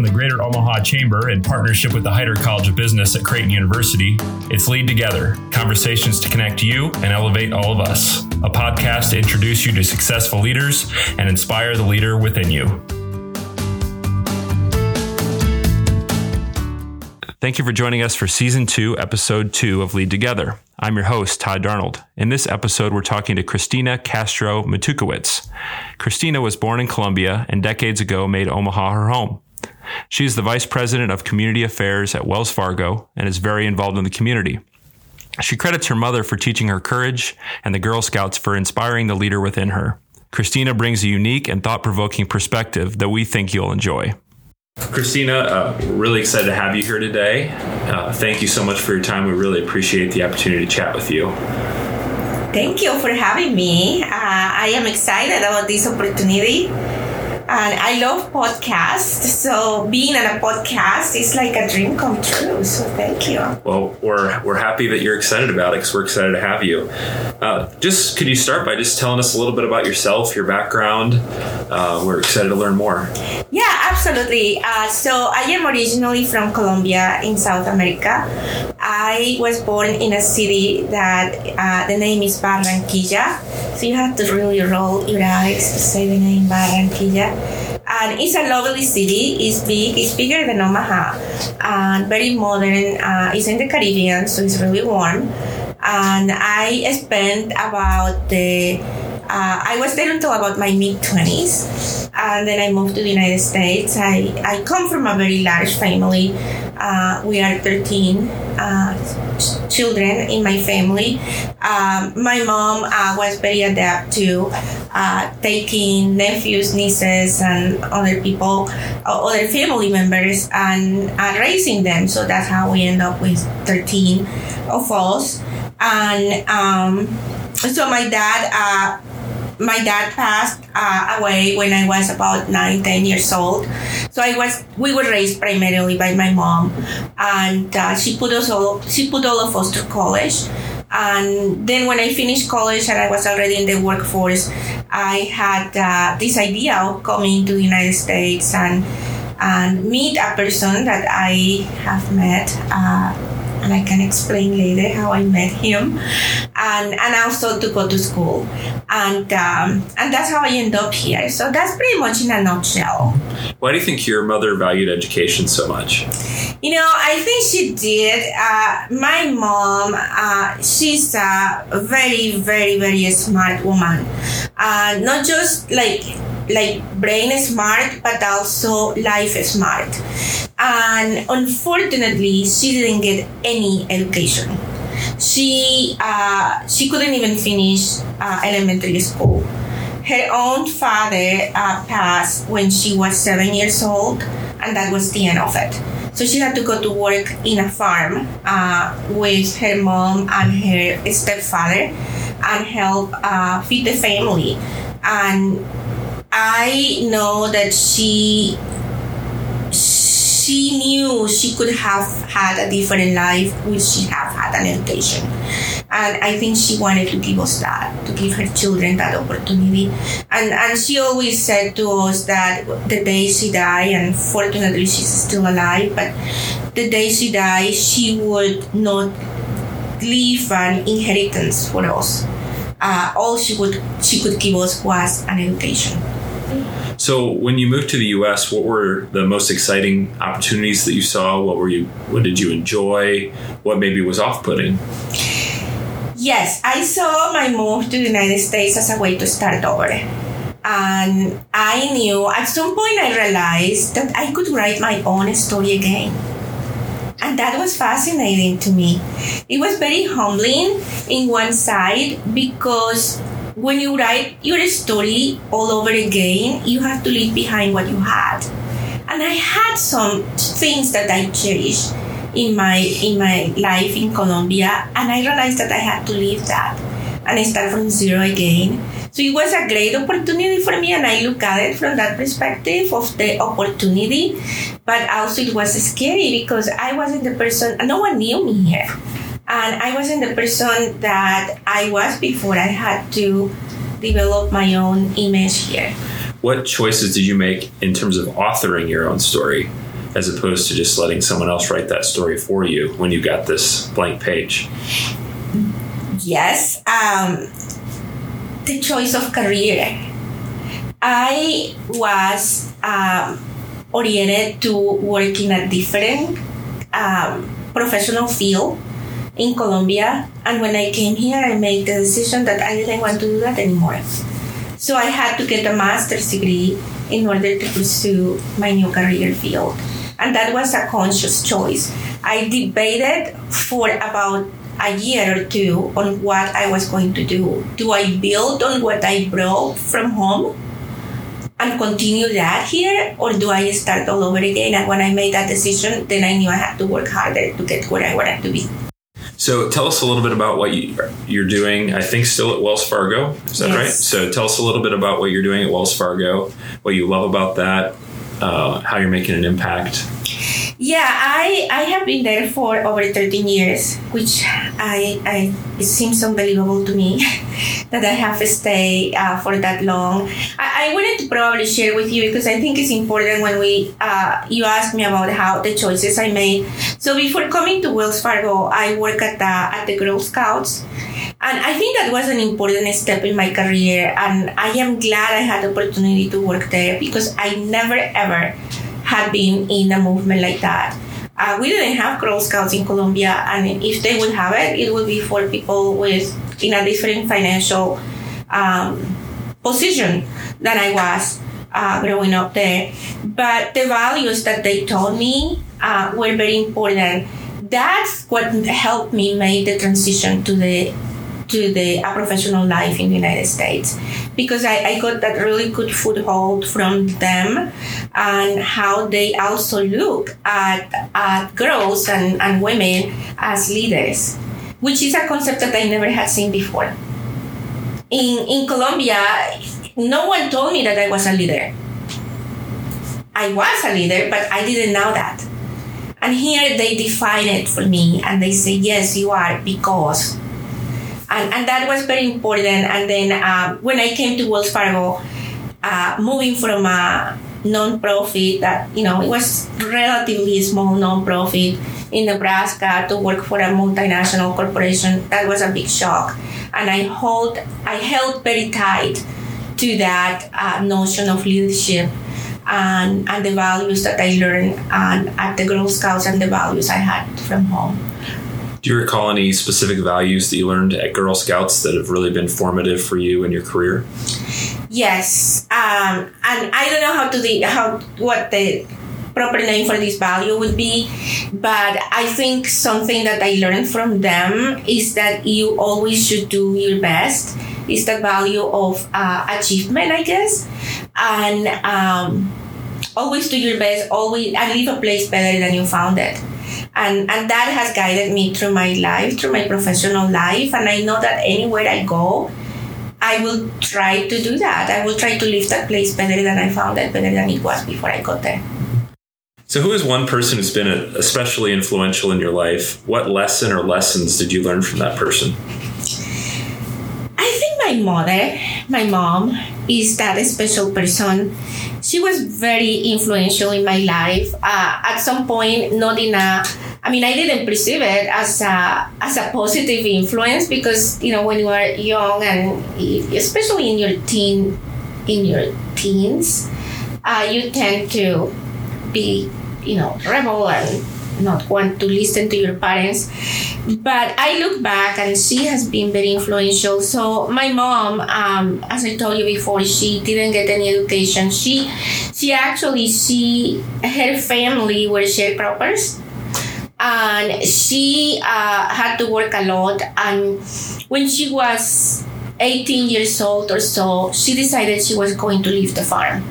from the Greater Omaha Chamber in partnership with the Heider College of Business at Creighton University, it's Lead Together, Conversations to Connect You and Elevate All of Us, a podcast to introduce you to successful leaders and inspire the leader within you. Thank you for joining us for Season 2, Episode 2 of Lead Together. I'm your host, Todd Darnold. In this episode, we're talking to Christina Castro Matukowitz. Christina was born in Colombia and decades ago made Omaha her home. She is the Vice President of Community Affairs at Wells Fargo and is very involved in the community. She credits her mother for teaching her courage and the Girl Scouts for inspiring the leader within her. Christina brings a unique and thought-provoking perspective that we think you'll enjoy. Christina, we're really excited to have you here today. Thank you so much for your time. We really appreciate the opportunity to chat with you. Thank you for having me. I am excited about this opportunity. And I love podcasts, so being on a podcast is like a dream come true, so thank you. Well, we're happy that you're excited about it, because we're excited to have you. Just could you start by just telling us a little bit about yourself, your background? We're excited to learn more. Yeah, absolutely. So I am originally from Colombia in South America. I was born in a city that the name is Barranquilla, so you have to really roll your eyes to say the name Barranquilla. And it's a lovely city. It's big. It's bigger than Omaha. And very modern. It's in the Caribbean, so it's really warm. And I spent I was there until about my mid-20s. And then I moved to the United States. I come from a very large family. We are 13 children in my family. My mom was very adept to taking nephews, nieces, and other people, other family members, and raising them. So that's how we end up with 13 of us. And so my dad passed away when I was about 9-10 years old. So we were raised primarily by my mom, and she put all of us through college. And then when I finished college and I was already in the workforce, I had this idea of coming to the United States and meet a person that I have met, and I can explain later how I met him, and also to go to school. And that's how I end up here. So that's pretty much in a nutshell. Why do you think your mother valued education so much? You know, I think she did. My mom, she's a very, very, very smart woman. Not just like brain smart, but also life smart. And unfortunately, she didn't get any education. She couldn't even finish elementary school. Her own father passed when she was 7 years old, and that was the end of it. So she had to go to work in a farm with her mom and her stepfather and help feed the family. And I know that she knew she could have had a different life would she have had an education. And I think she wanted to give us that, to give her children that opportunity. And she always said to us that the day she died, and fortunately she's still alive, but the day she died, she would not leave an inheritance for us. All she could give us was an education. So when you moved to the U.S., what were the most exciting opportunities that you saw? What did you enjoy? What maybe was off-putting? Yes, I saw my move to the United States as a way to start over. And I knew, at some point I realized that I could write my own story again. And that was fascinating to me. It was very humbling in one side, because when you write your story all over again, you have to leave behind what you had. And I had some things that I cherished in my life in Colombia, and I realized that I had to leave that and start from zero again. So it was a great opportunity for me, and I look at it from that perspective of the opportunity. But also it was scary, because I wasn't the person, no one knew me here. And I wasn't the person that I was before. I had to develop my own image here. What choices did you make in terms of authoring your own story? as opposed to just letting someone else write that story for you when you got this blank page? Yes. The choice of career. I was oriented to work in a different professional field in Colombia. And when I came here, I made the decision that I didn't want to do that anymore. So I had to get a master's degree in order to pursue my new career field. And that was a conscious choice. I debated for about a year or two on what I was going to do. Do I build on what I brought from home and continue that here, or do I start all over again? And when I made that decision, then I knew I had to work harder to get where I wanted to be. So tell us a little bit about what you're doing, I think still at Wells Fargo. Is that right? So tell us a little bit about what you're doing at Wells Fargo, what you love about that, how you're making an impact. Yeah, I have been there for over 13 years, which it seems unbelievable to me that I have stayed for that long. I wanted to probably share with you because I think it's important when you asked me about how the choices I made. So before coming to Wells Fargo, I worked at the Girl Scouts. And I think that was an important step in my career. And I am glad I had the opportunity to work there because I never, ever had been in a movement like that. We didn't have Girl Scouts in Colombia. And if they would have it, it would be for people in a different financial position than I was growing up there. But the values that they taught me were very important. That's what helped me make the transition to the professional life in the United States, because I got that really good foothold from them and how they also look at girls and women as leaders, which is a concept that I never had seen before. In Colombia, no one told me that I was a leader. I was a leader, but I didn't know that. And here they define it for me and they say, yes, you are, because... And that was very important. And then when I came to Wells Fargo, moving from a nonprofit that, it was relatively small nonprofit in Nebraska to work for a multinational corporation, that was a big shock. And I held very tight to that notion of leadership and the values that I learned at the Girl Scouts and the values I had from home. Do you recall any specific values that you learned at Girl Scouts that have really been formative for you in your career? Yes, and I don't know what the proper name for this value would be, but I think something that I learned from them is that you always should do your best. It's the value of achievement, I guess, and always do your best. Always, and leave a place better than you found it. And that has guided me through my life, through my professional life. And I know that anywhere I go, I will try to do that. I will try to leave that place better than I found it, better than it was before I got there. So who is one person who's been especially influential in your life? What lesson or lessons did you learn from that person? I think my mom, is that special person. She was very influential in my life. At some point, I didn't perceive it as a positive influence because, when you are young and especially in your teens, you tend to be, rebel and not want to listen to your parents. But I look back and she has been very influential. So my mom, as I told you before, she didn't get any education. She her family were sharecroppers and she had to work a lot. And when she was 18 years old or so, she decided she was going to leave the farm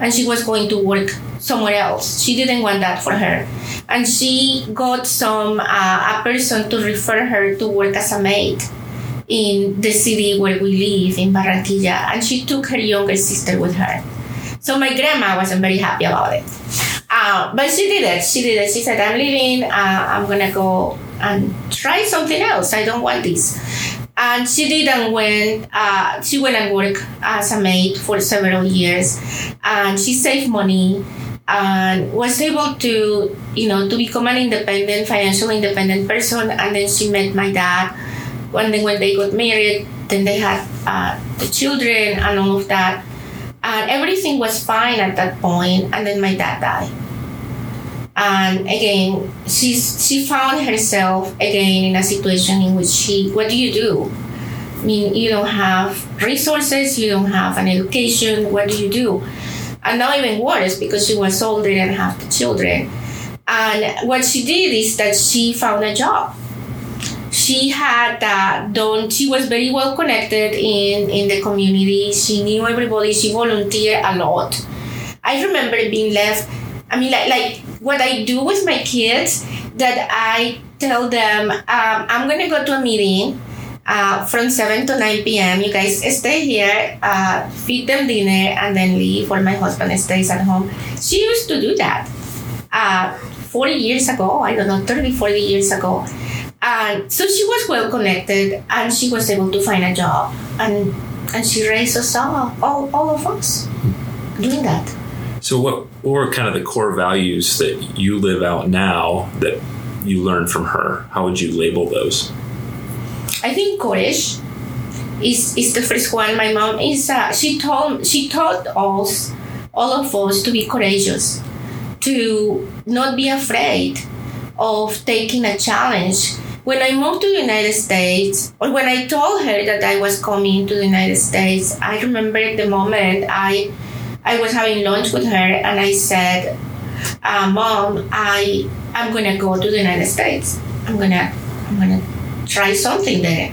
and she was going to work somewhere else. She didn't want that for her. And she got a person to refer her to work as a maid in the city where we live, in Barranquilla. And she took her younger sister with her. So my grandma wasn't very happy about it. But she did it. She said, I'm leaving. I'm going to go and try something else. I don't want this. And she did and went. She went and worked as a maid for several years. And she saved money. and was able to, you know, to become an independent, financially independent person. And then she met my dad. And then when they got married, then they had the children and all of that. And everything was fine at that point. And then my dad died. And again, she found herself again in a situation in which what do you do? I mean, you don't have resources, you don't have an education, what do you do? And now even worse, because she was older and had the children. And what she did is that she found a job. She had she was very well connected in the community. She knew everybody, she volunteered a lot. I remember being left, I mean, like what I do with my kids, that I tell them, I'm gonna go to a meeting, from 7 to 9 p.m. You guys stay here, feed them dinner, and then leave, or my husband stays at home. She used to do that 40 years ago, I don't know, 30, 40 years ago. So she was well connected, and she was able to find a job. And she raised us all of us, doing that. So what were kind of the core values that you live out now that you learned from her? How would you label those? I think courage is the first one. My mom is she taught us, all of us, to be courageous, to not be afraid of taking a challenge. When I moved to the United States, or when I told her that I was coming to the United States, I remember the moment I was having lunch with her, and I said, "Mom, I'm gonna go to the United States. I'm gonna try something there."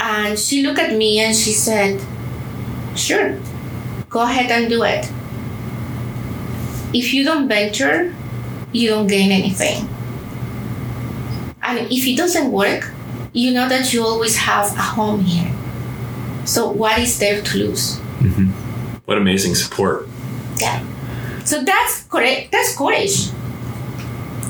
And she looked at me and she said, "Sure, go ahead and do it. If you don't venture, you don't gain anything. And if it doesn't work, you know that you always have a home here. So what is there to lose?" Mm-hmm. What amazing support. Yeah. So that's correct. That's courage.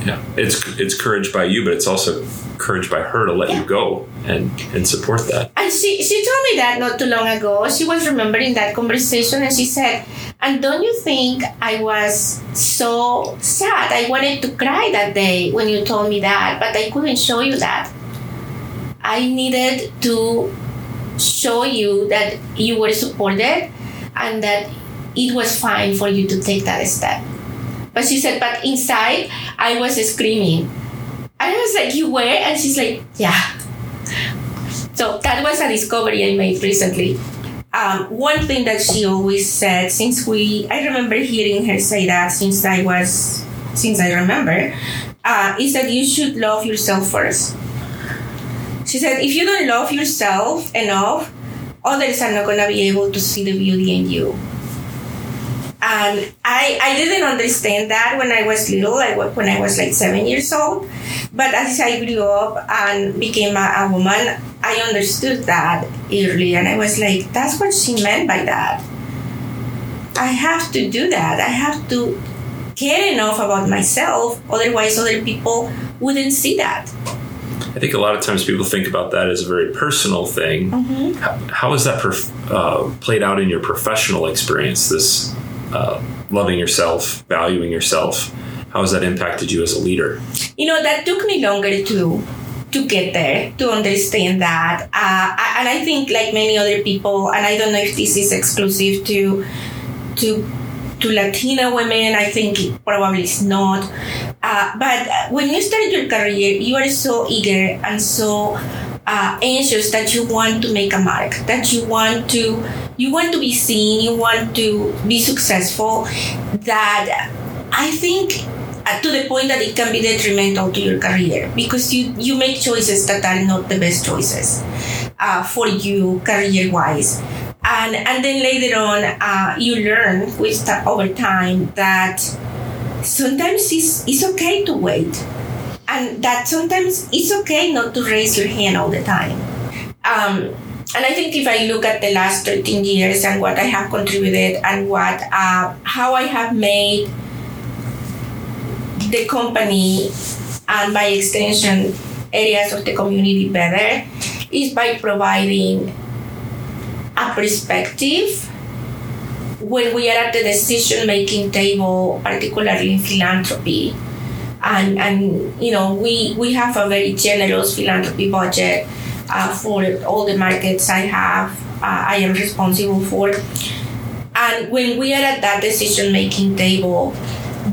Yeah, it's courage by you, but it's also courage by her to let you go and support that. And she told me that not too long ago. She was remembering that conversation, and she said, "And don't you think I was so sad? I wanted to cry that day when you told me that, but I couldn't show you that. I needed to show you that you were supported and that it was fine for you to take that step." But she said, "But inside, I was screaming." And I was like, "You were?" And she's like, "Yeah." So that was a discovery I made recently. One thing that she always said, I remember hearing her say that since I remember, is that you should love yourself first. She said, "If you don't love yourself enough, others are not going to be able to see the beauty in you." And I didn't understand that when I was little, when I was like 7 years old. But as I grew up and became a woman, I understood that early. And I was like, that's what she meant by that. I have to do that. I have to care enough about myself. Otherwise, other people wouldn't see that. I think a lot of times people think about that as a very personal thing. Mm-hmm. How has that played out in your professional experience, this loving yourself, valuing yourself? How has that impacted you as a leader? You know, that took me longer to get there, to understand that. And I think, like many other people, and I don't know if this is exclusive to Latina women, I think it probably is not. But when you start your career, you are so eager and so anxious that you want to make a mark, that you want to be seen, you want to be successful, that I think to the point that it can be detrimental to your career, because you make choices that are not the best choices for you career-wise. And then later on, you learn over time that sometimes it's okay to wait, and that sometimes it's okay not to raise your hand all the time. And I think if I look at the last 13 years and what I have contributed and how I have made the company and, by extension, areas of the community better, is by providing a perspective when we are at the decision-making table, particularly in philanthropy, and you know, we have a very generous philanthropy budget for all the markets I am responsible for. And when we are at that decision-making table,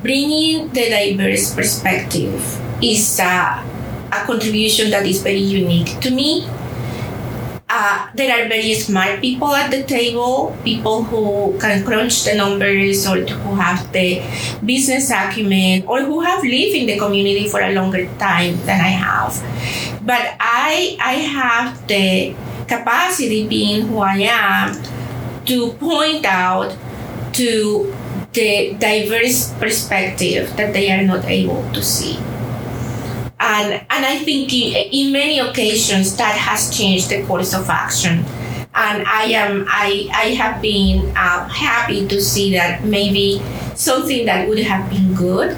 bringing the diverse perspective is a contribution that is very unique to me. There are very smart people at the table, people who can crunch the numbers or who have the business acumen or who have lived in the community for a longer time than I have. But I have the capacity, being who I am, to point out to the diverse perspective that they are not able to see. And I think in many occasions that has changed the course of action. And I have been happy to see that maybe something that would have been good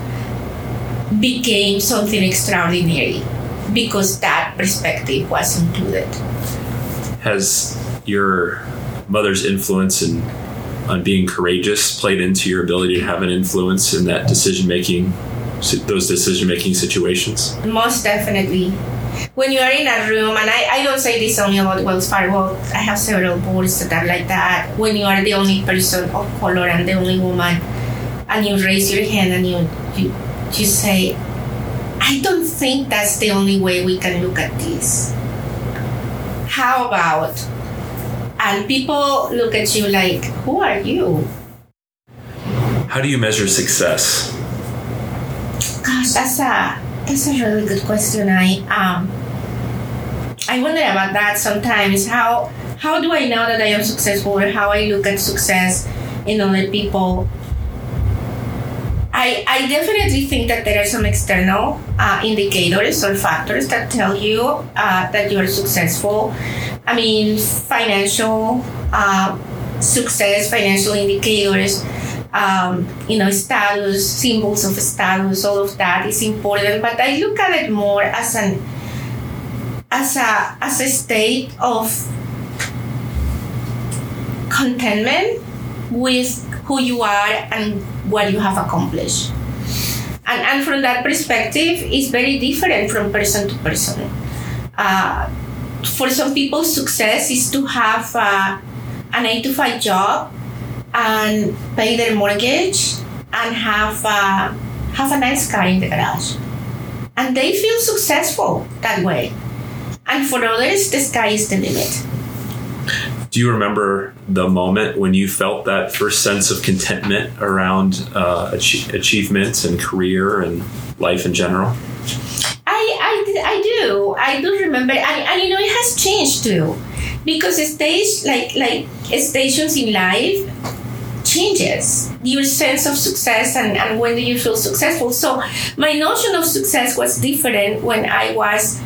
became something extraordinary because that perspective was included. Has your mother's influence on being courageous played into your ability to have an influence in that decision-making? Those decision-making situations? Most definitely. When you are in a room, and I don't say this only about Wells Fargo, I have several boards that are like that. When you are the only person of color and the only woman, and you raise your hand and you say, I don't think that's the only way we can look at this. How about? And people look at you like, who are you? How do you measure success? Gosh, that's a really good question. I wonder about that sometimes. How do I know that I am successful, or how I look at success in other people? I definitely think that there are some external indicators or factors that tell you that you are successful. I mean, financial success, financial indicators. Status, symbols of status, all of that is important. But I look at it more as a state of contentment with who you are and what you have accomplished. And from that perspective, it's very different from person to person. For some people, success is to have an 8-to-5 job and pay their mortgage and have a nice car in the garage. And they feel successful that way. And for others, the sky is the limit. Do you remember the moment when you felt that first sense of contentment around achievements and career and life in general? I do. I do remember. And you know, it has changed too. Because stations in life changes your sense of success and when do you feel successful. So my notion of success was different when I was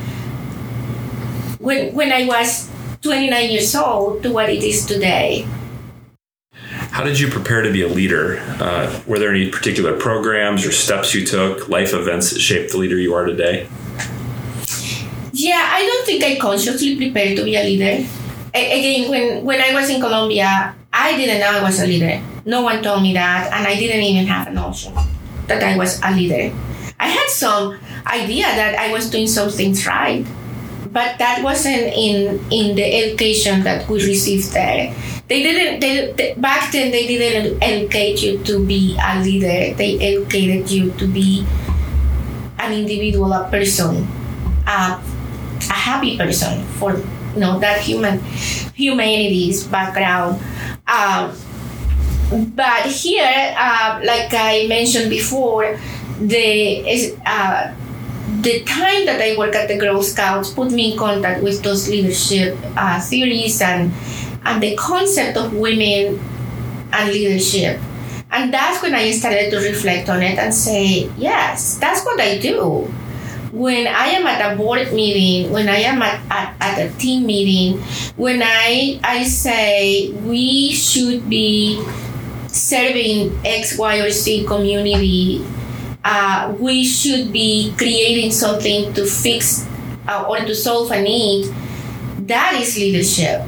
29 years old to what it is today. How did you prepare to be a leader? Were there any particular programs or steps you took, life events that shaped the leader you are today? Yeah, I don't think I consciously prepared to be a leader. Again, when I was in Colombia, I didn't know I was a leader. No one told me that, and I didn't even have a notion that I was a leader. I had some idea that I was doing some things right, but that wasn't in the education that we received there. Back then, they didn't educate you to be a leader. They educated you to be an individual, a person, a happy person for that humanities background. But here, like I mentioned before, the time that I worked at the Girl Scouts put me in contact with those leadership theories and the concept of women and leadership. And that's when I started to reflect on it and say, yes, that's what I do. When I am at a board meeting, when I am at a team meeting, when I say we should be serving X, Y, or Z community, we should be creating something to fix or to solve a need, that is leadership.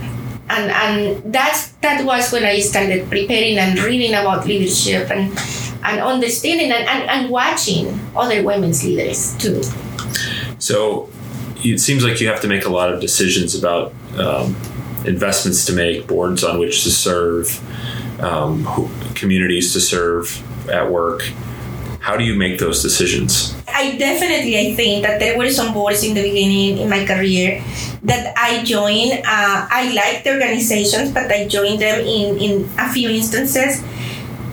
And that was when I started preparing and reading about leadership and understanding and watching other women's leaders too. So it seems like you have to make a lot of decisions about investments to make, boards on which to serve, communities to serve at work. How do you make those decisions? I think that there were some boards in the beginning in my career that I joined. I liked the organizations, but I joined them in a few instances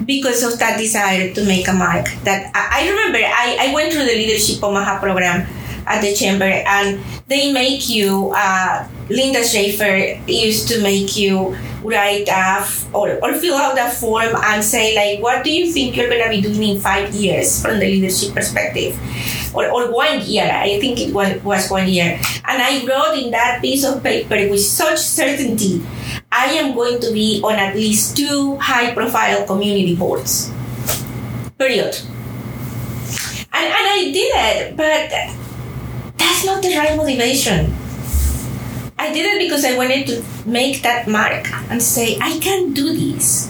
because of that desire to make a mark. That I remember I went through the Leadership Omaha program at the Chamber, and they make you, Linda Schaefer used to make you write or fill out a form and say, like, what do you think you're going to be doing in 5 years from the leadership perspective? Or 1 year, I think it was 1 year. And I wrote in that piece of paper with such certainty, I am going to be on at least 2 high-profile community boards, period. And I did it, but that's not the right motivation. I did it because I wanted to make that mark and say, I can do this.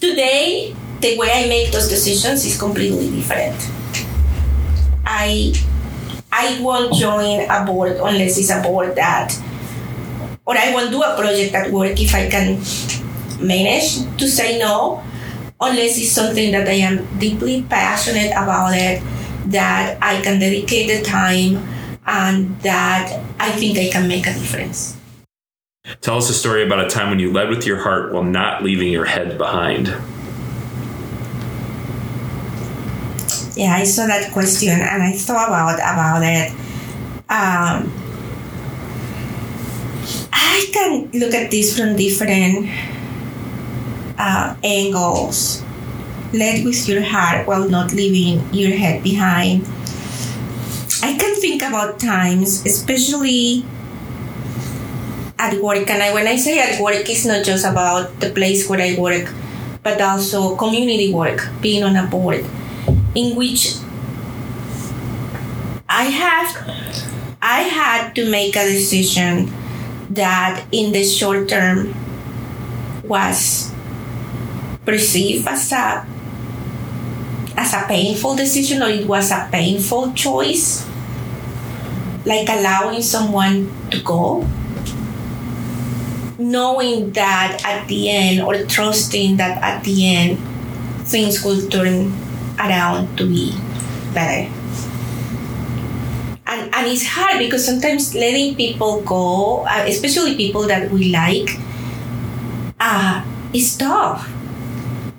Today, the way I make those decisions is completely different. I won't join a board unless it's a board or I won't do a project at work if I can manage to say no, unless it's something that I am deeply passionate about it, that I can dedicate the time, and that I think I can make a difference. Tell us a story about a time when you led with your heart while not leaving your head behind. Yeah, I saw that question and I thought about it. I can look at this from different angles. Led with your heart while not leaving your head behind. I can think about times, especially at work, and when I say at work, it's not just about the place where I work, but also community work, being on a board, in which I had to make a decision that in the short term was perceived as a painful decision, or it was a painful choice, like allowing someone to go, knowing that at the end, or trusting that at the end, things will turn around to be better. And it's hard because sometimes letting people go, especially people that we like, is tough.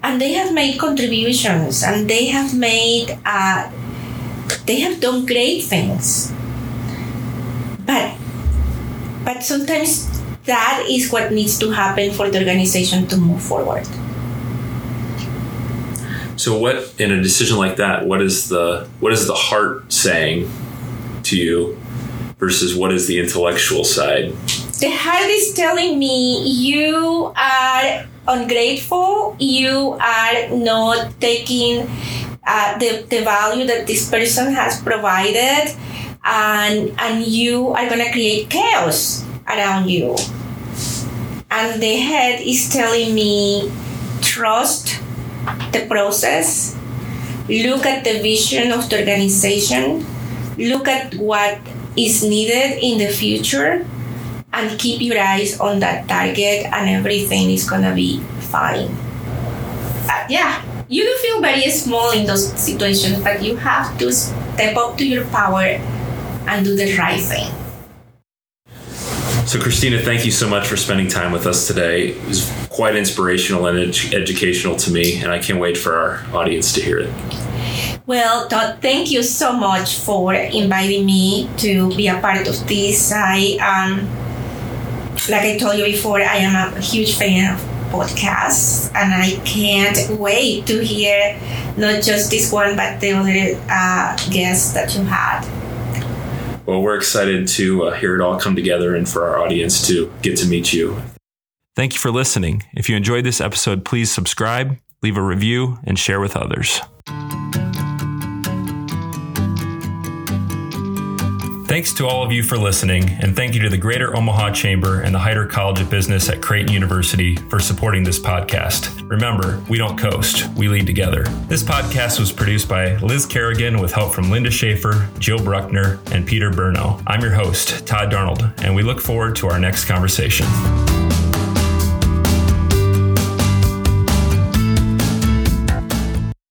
And they have made contributions, and they have done great things. But sometimes that is what needs to happen for the organization to move forward. So what, in a decision like that, what is the heart saying to you versus what is the intellectual side? The heart is telling me, you are ungrateful, you are not taking the value that this person has provided, and you are going to create chaos around you. And the head is telling me, trust the process, look at the vision of the organization, look at what is needed in the future, and keep your eyes on that target, and everything is going to be fine. You do feel very small in those situations, but you have to step up to your power and do the right thing. So, Christina, thank you so much for spending time with us today. It was quite inspirational and educational to me, and I can't wait for our audience to hear it. Well, Todd, thank you so much for inviting me to be a part of this. Like I told you before, I am a huge fan of podcasts, and I can't wait to hear not just this one, but the other guests that you had. Well, we're excited to hear it all come together and for our audience to get to meet you. Thank you for listening. If you enjoyed this episode, please subscribe, leave a review, and share with others. Thanks to all of you for listening, and thank you to the Greater Omaha Chamber and the Heider College of Business at Creighton University for supporting this podcast. Remember, we don't coast, we lead together. This podcast was produced by Liz Kerrigan with help from Linda Schaefer, Jill Bruckner, and Peter Burnell. I'm your host, Todd Darnold, and we look forward to our next conversation.